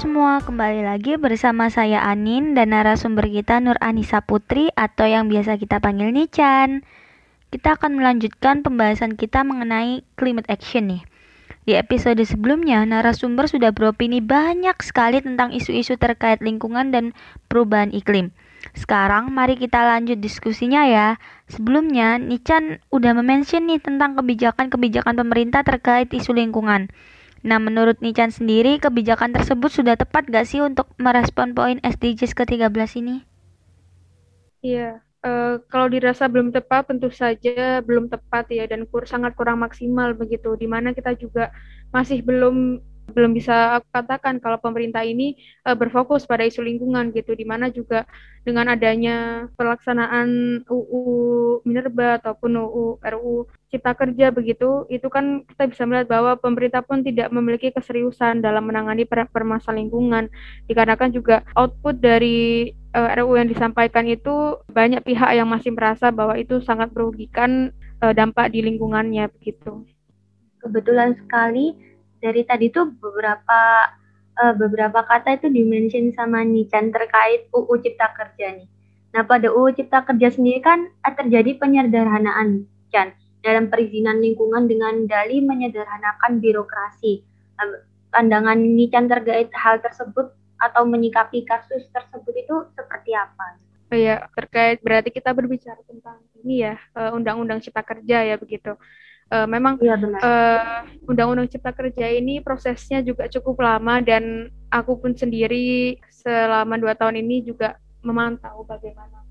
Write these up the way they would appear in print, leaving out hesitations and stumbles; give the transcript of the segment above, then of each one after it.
semua, kembali lagi bersama saya Anin dan narasumber kita Nur Anissa Putri atau yang biasa kita panggil Nichan. Kita akan melanjutkan pembahasan kita mengenai climate action nih. Di episode sebelumnya, narasumber sudah beropini banyak sekali tentang isu-isu terkait lingkungan dan perubahan iklim. Sekarang mari kita lanjut diskusinya ya. Sebelumnya, Nichan udah mention nih tentang kebijakan-kebijakan pemerintah terkait isu lingkungan. Nah, menurut Nichan sendiri, kebijakan tersebut sudah tepat gak sih untuk merespon poin SDGs ke-13 ini? Iya, kalau dirasa belum tepat, tentu saja belum tepat ya, dan sangat kurang maksimal begitu, dimana kita juga masih belum bisa katakan kalau pemerintah ini berfokus pada isu lingkungan gitu, dimana juga dengan adanya pelaksanaan UU Minerba ataupun UU RUU Cipta Kerja begitu, itu kan kita bisa melihat bahwa pemerintah pun tidak memiliki keseriusan dalam menangani permasalahan lingkungan, dikarenakan juga output dari RUU yang disampaikan itu banyak pihak yang masih merasa bahwa itu sangat merugikan dampak di lingkungannya begitu. Kebetulan sekali dari tadi tuh beberapa kata itu di-mention sama Nichan terkait UU Cipta Kerja nih. Nah, pada UU Cipta Kerja sendiri kan terjadi penyederhanaan, Chan, dalam perizinan lingkungan dengan dali menyederhanakan birokrasi. Pandangan Nichan terkait hal tersebut atau menyikapi kasus tersebut itu seperti apa? Ya, terkait berarti kita berbicara tentang ini ya, Undang-Undang Cipta Kerja ya begitu. Memang ya, Undang-Undang Cipta Kerja ini prosesnya juga cukup lama, dan aku pun sendiri selama 2 tahun ini juga memantau bagaimana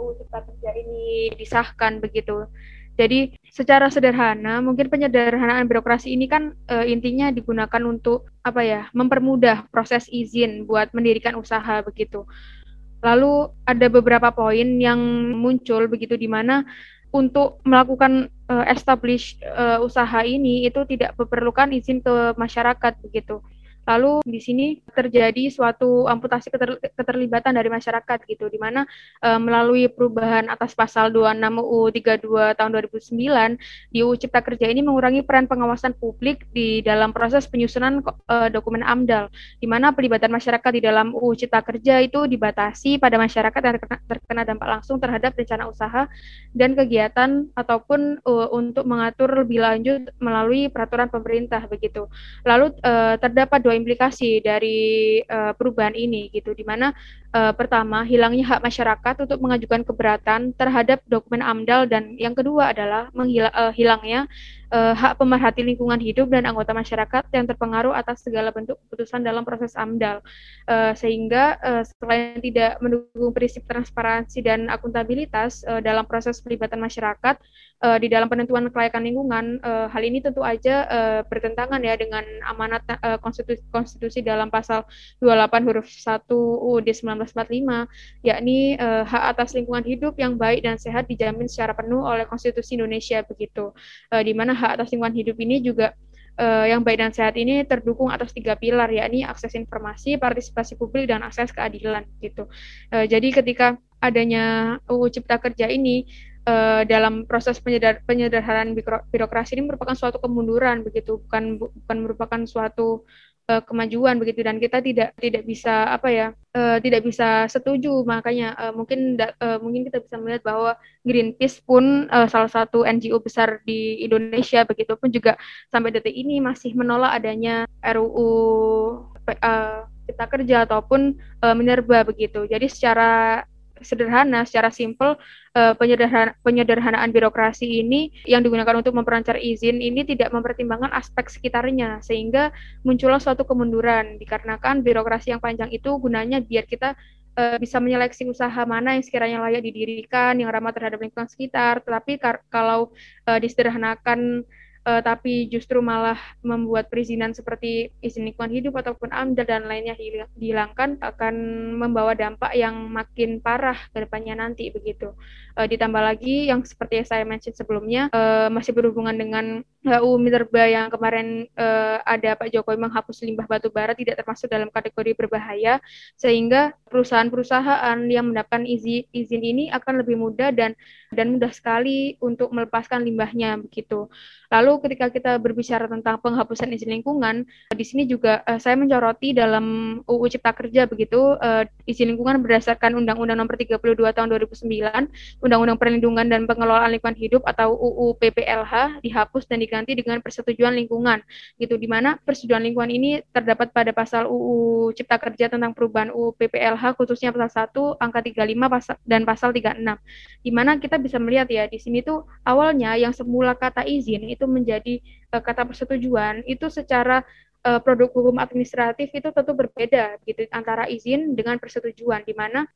UU Cipta Kerja ini disahkan begitu. Jadi secara sederhana mungkin penyederhanaan birokrasi ini kan intinya digunakan untuk mempermudah proses izin buat mendirikan usaha begitu. Lalu ada beberapa poin yang muncul begitu, di mana untuk melakukan establish usaha ini itu tidak memerlukan izin ke masyarakat begitu. Lalu di sini terjadi suatu amputasi keterlibatan dari masyarakat gitu, di mana melalui perubahan atas pasal 26 UU 32 tahun 2009 di UU Cipta Kerja ini mengurangi peran pengawasan publik di dalam proses penyusunan dokumen AMDAL, di mana pelibatan masyarakat di dalam UU Cipta Kerja itu dibatasi pada masyarakat yang terkena dampak langsung terhadap rencana usaha dan kegiatan ataupun untuk mengatur lebih lanjut melalui peraturan pemerintah begitu. Lalu terdapat dua implikasi dari perubahan ini gitu, di mana pertama hilangnya hak masyarakat untuk mengajukan keberatan terhadap dokumen AMDAL, dan yang kedua adalah hilangnya hak pemerhati lingkungan hidup dan anggota masyarakat yang terpengaruh atas segala bentuk keputusan dalam proses AMDAL, sehingga selain tidak mendukung prinsip transparansi dan akuntabilitas dalam proses pelibatan masyarakat di dalam penentuan kelayakan lingkungan, hal ini tentu aja bertentangan ya dengan amanat konstitusi dalam pasal 28 huruf 1 UUD 1945, yakni hak atas lingkungan hidup yang baik dan sehat dijamin secara penuh oleh Konstitusi Indonesia begitu. Di mana hak atas lingkungan hidup ini juga yang baik dan sehat ini terdukung atas 3 pilar, yakni akses informasi, partisipasi publik, dan akses keadilan gitu. Jadi ketika adanya UU Cipta Kerja ini dalam proses penyederhanaan birokrasi ini merupakan suatu kemunduran begitu, bukan merupakan suatu kemajuan begitu, dan kita tidak bisa tidak bisa setuju. Makanya mungkin kita bisa melihat bahwa Greenpeace pun salah satu NGO besar di Indonesia begitu pun juga sampai detik ini masih menolak adanya RUU Cipta Kerja ataupun Minerba begitu. Jadi secara simpel, penyederhanaan birokrasi ini yang digunakan untuk memperlancar izin ini tidak mempertimbangkan aspek sekitarnya, sehingga muncullah suatu kemunduran, dikarenakan birokrasi yang panjang itu gunanya biar kita bisa menyeleksi usaha mana yang sekiranya layak didirikan, yang ramah terhadap lingkungan sekitar. Tetapi kalau disederhanakan tapi justru malah membuat perizinan seperti izin lingkungan hidup ataupun AMDAL dan lainnya dihilangkan, akan membawa dampak yang makin parah ke depannya nanti begitu. Ditambah lagi yang seperti yang saya mention sebelumnya, masih berhubungan dengan UU Minerba yang kemarin ada Pak Jokowi menghapus limbah batu bara tidak termasuk dalam kategori berbahaya, sehingga perusahaan-perusahaan yang mendapatkan izin ini akan lebih mudah dan mudah sekali untuk melepaskan limbahnya begitu. Lalu ketika kita berbicara tentang penghapusan izin lingkungan, di sini juga saya menyoroti dalam UU Cipta Kerja begitu, izin lingkungan berdasarkan Undang-Undang Nomor 32 tahun 2009, Undang-Undang Perlindungan dan Pengelolaan Lingkungan Hidup atau UU PPLH dihapus dan diganti dengan persetujuan lingkungan gitu, di mana persetujuan lingkungan ini terdapat pada pasal UU Cipta Kerja tentang perubahan UU PPLH khususnya pasal 1 angka 35 dan pasal 36. Di mana kita bisa melihat ya di sini tuh awalnya yang semula kata izin itu menjadi kata persetujuan, itu secara produk hukum administratif itu tentu berbeda gitu antara izin dengan persetujuan, di mana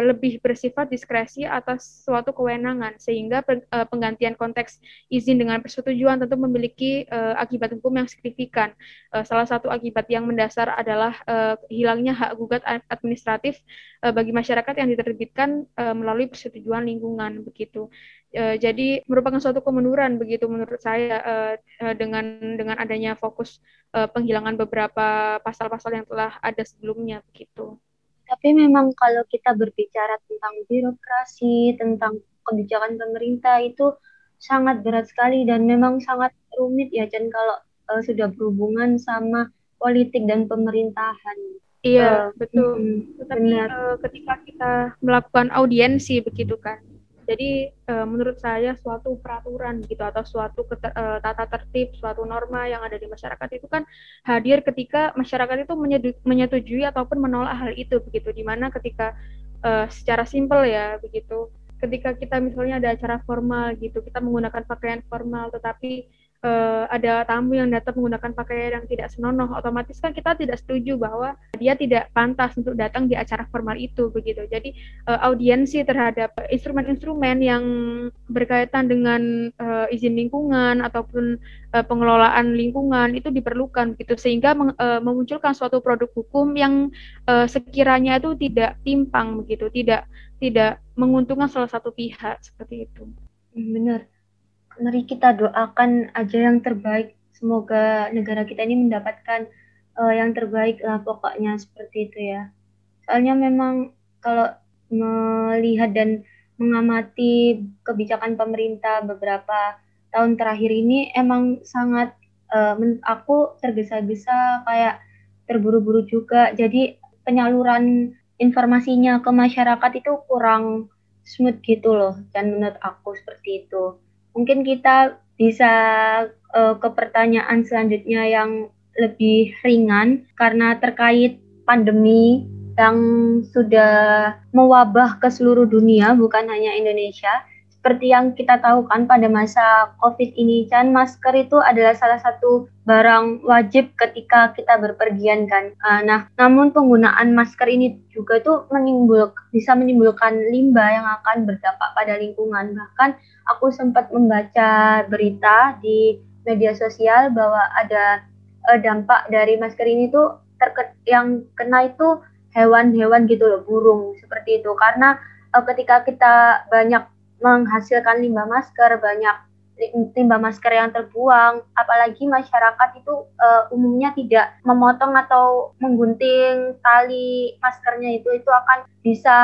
lebih bersifat diskresi atas suatu kewenangan, sehingga penggantian konteks izin dengan persetujuan tentu memiliki akibat hukum yang signifikan. Salah satu akibat yang mendasar adalah hilangnya hak gugat administratif bagi masyarakat yang diterbitkan melalui persetujuan lingkungan begitu. Jadi merupakan suatu kemunduran begitu menurut saya dengan adanya fokus penghilangan beberapa pasal-pasal yang telah ada sebelumnya begitu. Tapi memang kalau kita berbicara tentang birokrasi, tentang kebijakan pemerintah itu sangat berat sekali dan memang sangat rumit ya Chan kalau sudah berhubungan sama politik dan pemerintahan. Iya, betul. Tapi ketika kita melakukan audiensi begitu kan. Jadi menurut saya suatu peraturan gitu atau suatu tata tertib, suatu norma yang ada di masyarakat itu kan hadir ketika masyarakat itu menyetujui ataupun menolak hal itu begitu. Dimana ketika secara simpel ya begitu, ketika kita misalnya ada acara formal gitu, kita menggunakan pakaian formal tetapi ada tamu yang datang menggunakan pakaian yang tidak senonoh, otomatis kan kita tidak setuju bahwa dia tidak pantas untuk datang di acara formal itu begitu. Jadi audiensi terhadap instrumen-instrumen yang berkaitan dengan izin lingkungan ataupun pengelolaan lingkungan itu diperlukan gitu, sehingga memunculkan suatu produk hukum yang sekiranya itu tidak timpang begitu, tidak menguntungkan salah satu pihak seperti itu. Benar. Mari kita doakan aja yang terbaik. Semoga negara kita ini mendapatkan yang terbaik lah pokoknya seperti itu ya. Soalnya memang kalau melihat dan mengamati kebijakan pemerintah beberapa tahun terakhir ini emang sangat aku tergesa-gesa kayak terburu-buru juga. Jadi penyaluran informasinya ke masyarakat itu kurang smooth gitu loh. Dan menurut aku seperti itu. Mungkin kita bisa ke pertanyaan selanjutnya yang lebih ringan karena terkait pandemi yang sudah mewabah ke seluruh dunia, bukan hanya Indonesia. Seperti yang kita tahu kan pada masa COVID ini, Chan, masker itu adalah salah satu barang wajib ketika kita berpergian kan. Nah, namun penggunaan masker ini juga tuh bisa menimbulkan limbah yang akan berdampak pada lingkungan. Bahkan aku sempat membaca berita di media sosial bahwa ada dampak dari masker ini tuh yang kena itu hewan-hewan gitu loh, burung seperti itu. Karena ketika kita banyak menghasilkan limbah masker, banyak limbah masker yang terbuang, apalagi masyarakat itu umumnya tidak memotong atau menggunting tali maskernya, itu akan bisa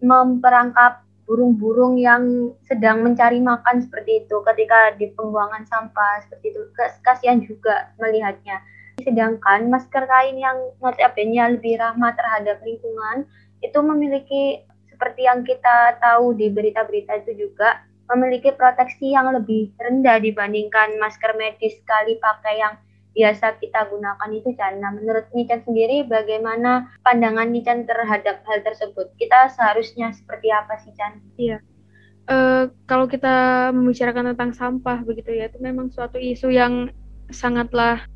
memperangkap burung-burung yang sedang mencari makan seperti itu ketika di pembuangan sampah seperti itu. Kasihan juga melihatnya. Sedangkan masker kain yang notabene lebih ramah terhadap lingkungan itu memiliki, seperti yang kita tahu di berita-berita itu juga, memiliki proteksi yang lebih rendah dibandingkan masker medis sekali pakai yang biasa kita gunakan itu, Chan. Nah, menurut Nichan sendiri bagaimana pandangan Nichan terhadap hal tersebut? Kita seharusnya seperti apa sih, Chan? Iya. Kalau kita membicarakan tentang sampah begitu ya, itu memang suatu isu yang sangatlah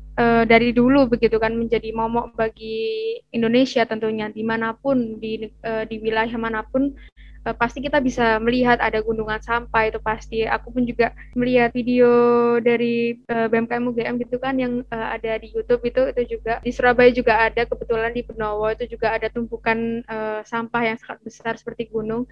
dari dulu begitu kan menjadi momok bagi Indonesia tentunya, dimanapun di wilayah manapun pasti kita bisa melihat ada gunungan sampah itu pasti. Aku pun juga melihat video dari BMKM UGM gitu kan yang ada di YouTube itu juga di Surabaya juga ada, kebetulan di Benowo itu juga ada tumpukan sampah yang sangat besar seperti gunung.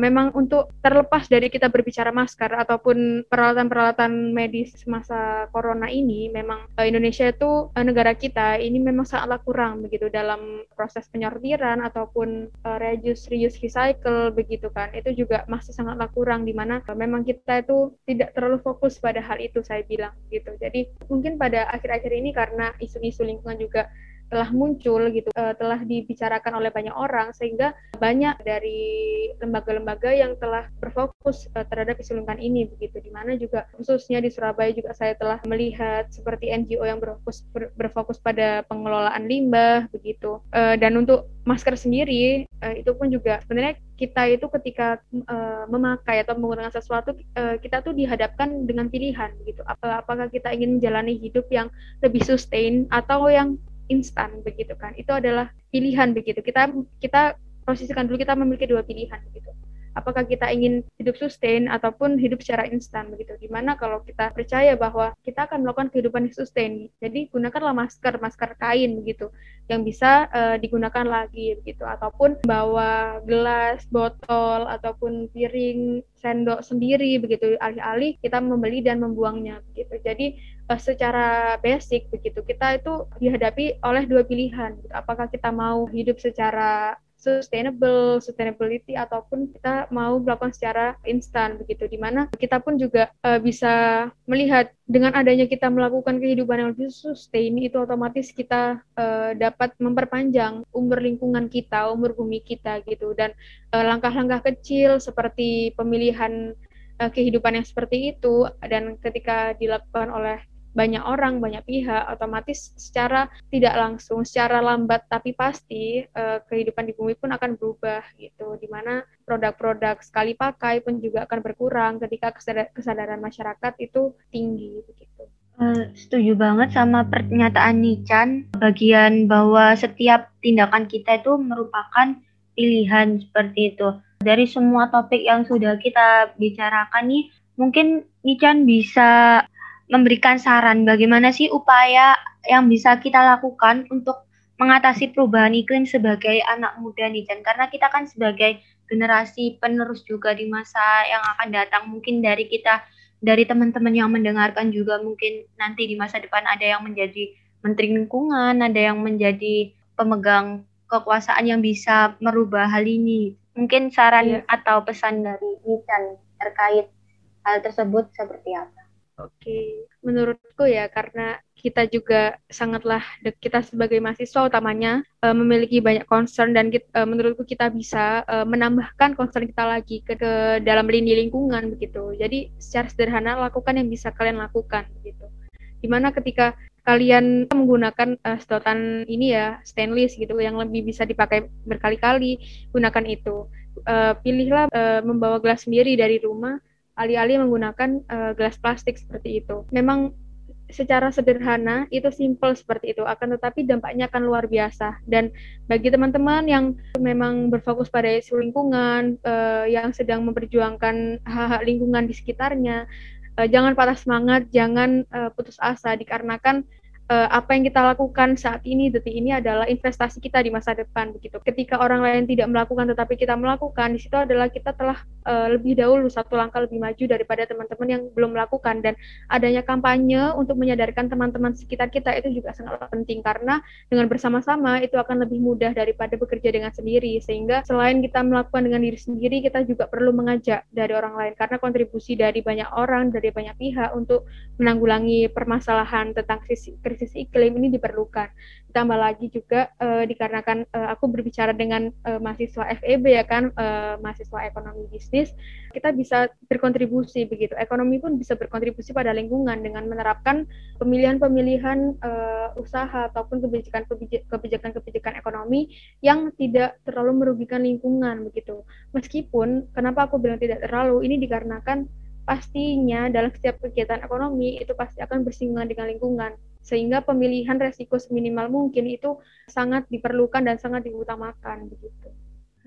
Memang untuk terlepas dari kita berbicara masker ataupun peralatan-peralatan medis semasa corona ini, memang Indonesia itu negara kita ini memang sangatlah kurang begitu dalam proses penyortiran ataupun reduce, reuse, recycle begitu kan. Itu juga masih sangatlah kurang, dimana memang kita itu tidak terlalu fokus pada hal itu, saya bilang gitu. Jadi mungkin pada akhir-akhir ini karena isu-isu lingkungan juga telah muncul gitu, telah dibicarakan oleh banyak orang, sehingga banyak dari lembaga-lembaga yang telah berfokus terhadap isu lingkungan ini begitu, dimana juga khususnya di Surabaya juga saya telah melihat seperti NGO yang berfokus pada pengelolaan limbah begitu. Dan untuk masker sendiri itu pun juga sebenarnya kita itu ketika memakai atau menggunakan sesuatu, kita tuh dihadapkan dengan pilihan gitu, apakah kita ingin menjalani hidup yang lebih sustain atau yang instan begitu kan. Itu adalah pilihan begitu. Kita posisikan dulu kita memiliki dua pilihan begitu. Apakah kita ingin hidup sustain ataupun hidup secara instan begitu. Dimana kalau kita percaya bahwa kita akan melakukan kehidupan yang sustain, jadi gunakanlah masker kain begitu yang bisa digunakan lagi begitu, ataupun bawa gelas, botol ataupun piring, sendok sendiri begitu, alih-alih kita membeli dan membuangnya begitu. Jadi secara basic begitu kita itu dihadapi oleh dua pilihan gitu. Apakah kita mau hidup secara sustainability ataupun kita mau melakukan secara instan begitu, dimana kita pun juga bisa melihat dengan adanya kita melakukan kehidupan yang lebih sustain itu otomatis kita dapat memperpanjang umur lingkungan kita, umur bumi kita gitu. Dan langkah-langkah kecil seperti pemilihan kehidupan yang seperti itu dan ketika dilakukan oleh banyak orang, banyak pihak, otomatis secara tidak langsung, secara lambat tapi pasti kehidupan di bumi pun akan berubah gitu, dimana produk-produk sekali pakai pun juga akan berkurang ketika kesadaran masyarakat itu tinggi begitu. Setuju banget sama pernyataan Nichan, bagian bahwa setiap tindakan kita itu merupakan pilihan seperti itu. Dari semua topik yang sudah kita bicarakan nih, mungkin Nichan bisa memberikan saran bagaimana sih upaya yang bisa kita lakukan untuk mengatasi perubahan iklim sebagai anak muda nih, dan karena kita kan sebagai generasi penerus juga di masa yang akan datang, mungkin dari kita, dari teman-teman yang mendengarkan juga mungkin nanti di masa depan ada yang menjadi menteri lingkungan, ada yang menjadi pemegang kekuasaan yang bisa merubah hal ini. Mungkin saran atau pesan dari Nichan terkait hal tersebut seperti apa? Oke, menurutku ya karena kita juga sangatlah, kita sebagai mahasiswa utamanya memiliki banyak concern dan menurutku kita bisa menambahkan concern kita lagi ke dalam lini lingkungan begitu. Jadi secara sederhana lakukan yang bisa kalian lakukan gitu. Dimana ketika kalian menggunakan sedotan ini ya stainless gitu yang lebih bisa dipakai berkali-kali, gunakan itu. Pilihlah membawa gelas sendiri dari rumah, alih-alih menggunakan gelas plastik seperti itu. Memang secara sederhana itu simple seperti itu, akan tetapi dampaknya akan luar biasa. Dan bagi teman-teman yang memang berfokus pada isu lingkungan, yang sedang memperjuangkan hak-hak lingkungan di sekitarnya, jangan patah semangat, jangan putus asa, dikarenakan apa yang kita lakukan saat ini, detik ini adalah investasi kita di masa depan begitu. Ketika orang lain tidak melakukan tetapi kita melakukan, di situ adalah kita telah lebih dahulu satu langkah lebih maju daripada teman-teman yang belum melakukan. Dan adanya kampanye untuk menyadarkan teman-teman sekitar kita itu juga sangat penting, karena dengan bersama-sama itu akan lebih mudah daripada bekerja dengan sendiri. Sehingga selain kita melakukan dengan diri sendiri, kita juga perlu mengajak dari orang lain, karena kontribusi dari banyak orang, dari banyak pihak untuk menanggulangi permasalahan tentang krisis iklim ini diperlukan. Ditambah lagi juga dikarenakan aku berbicara dengan mahasiswa FEB ya kan, mahasiswa ekonomi bisnis, kita bisa berkontribusi begitu. Ekonomi pun bisa berkontribusi pada lingkungan dengan menerapkan pemilihan-pemilihan usaha ataupun kebijakan-kebijakan ekonomi yang tidak terlalu merugikan lingkungan begitu. Meskipun kenapa aku bilang tidak terlalu, ini dikarenakan pastinya dalam setiap kegiatan ekonomi itu pasti akan bersinggungan dengan lingkungan, sehingga pemilihan resiko seminimal mungkin itu sangat diperlukan dan sangat diutamakan begitu.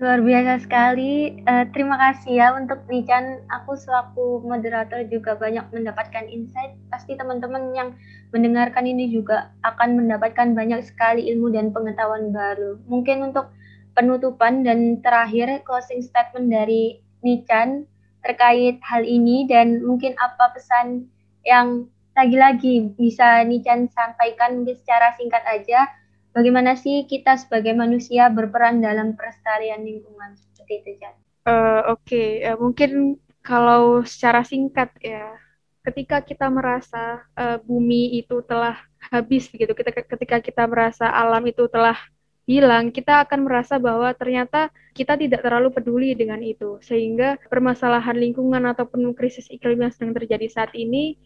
Luar biasa sekali. Terima kasih ya untuk Nichan. Aku selaku moderator juga banyak mendapatkan insight. Pasti teman-teman yang mendengarkan ini juga akan mendapatkan banyak sekali ilmu dan pengetahuan baru. Mungkin untuk penutupan dan terakhir closing statement dari Nichan terkait hal ini dan mungkin apa pesan yang lagi-lagi bisa Nichan sampaikan secara singkat aja. Bagaimana sih kita sebagai manusia berperan dalam pelestarian lingkungan seperti itu, Jan? Oke, mungkin kalau secara singkat ya, ketika kita merasa bumi itu telah habis gitu, ketika kita merasa alam itu telah hilang, kita akan merasa bahwa ternyata kita tidak terlalu peduli dengan itu, sehingga permasalahan lingkungan ataupun krisis iklim yang sedang terjadi saat ini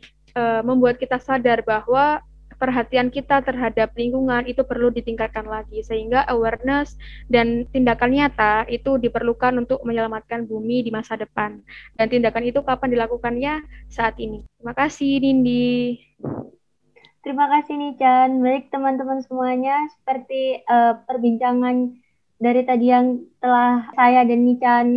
membuat kita sadar bahwa perhatian kita terhadap lingkungan itu perlu ditingkatkan lagi, sehingga awareness dan tindakan nyata itu diperlukan untuk menyelamatkan bumi di masa depan. Dan tindakan itu kapan dilakukannya? Saat ini. Terima kasih, Nindi. Terima kasih, Nichan. Baik, teman-teman semuanya, seperti perbincangan dari tadi yang telah saya dan Nichan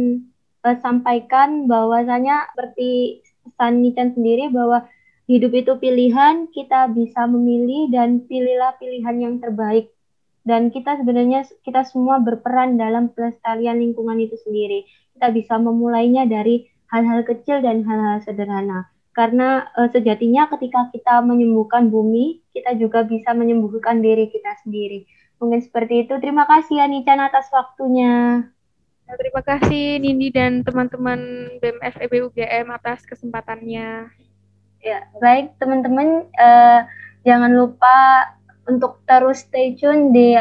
sampaikan, bahwasanya seperti pesan Nichan sendiri bahwa hidup itu pilihan, kita bisa memilih dan pilihlah pilihan yang terbaik. Dan kita semua berperan dalam pelestarian lingkungan itu sendiri. Kita bisa memulainya dari hal-hal kecil dan hal-hal sederhana. Karena sejatinya ketika kita menyembuhkan bumi, kita juga bisa menyembuhkan diri kita sendiri. Mungkin seperti itu. Terima kasih ya Nichan atas waktunya. Terima kasih Nindi dan teman-teman BEM FEB UGM atas kesempatannya. Ya, baik teman-teman, jangan lupa untuk terus stay tune di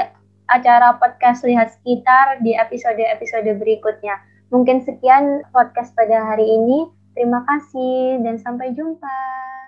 acara podcast Lihat Sekitar di episode-episode berikutnya. Mungkin sekian podcast pada hari ini. Terima kasih dan sampai jumpa.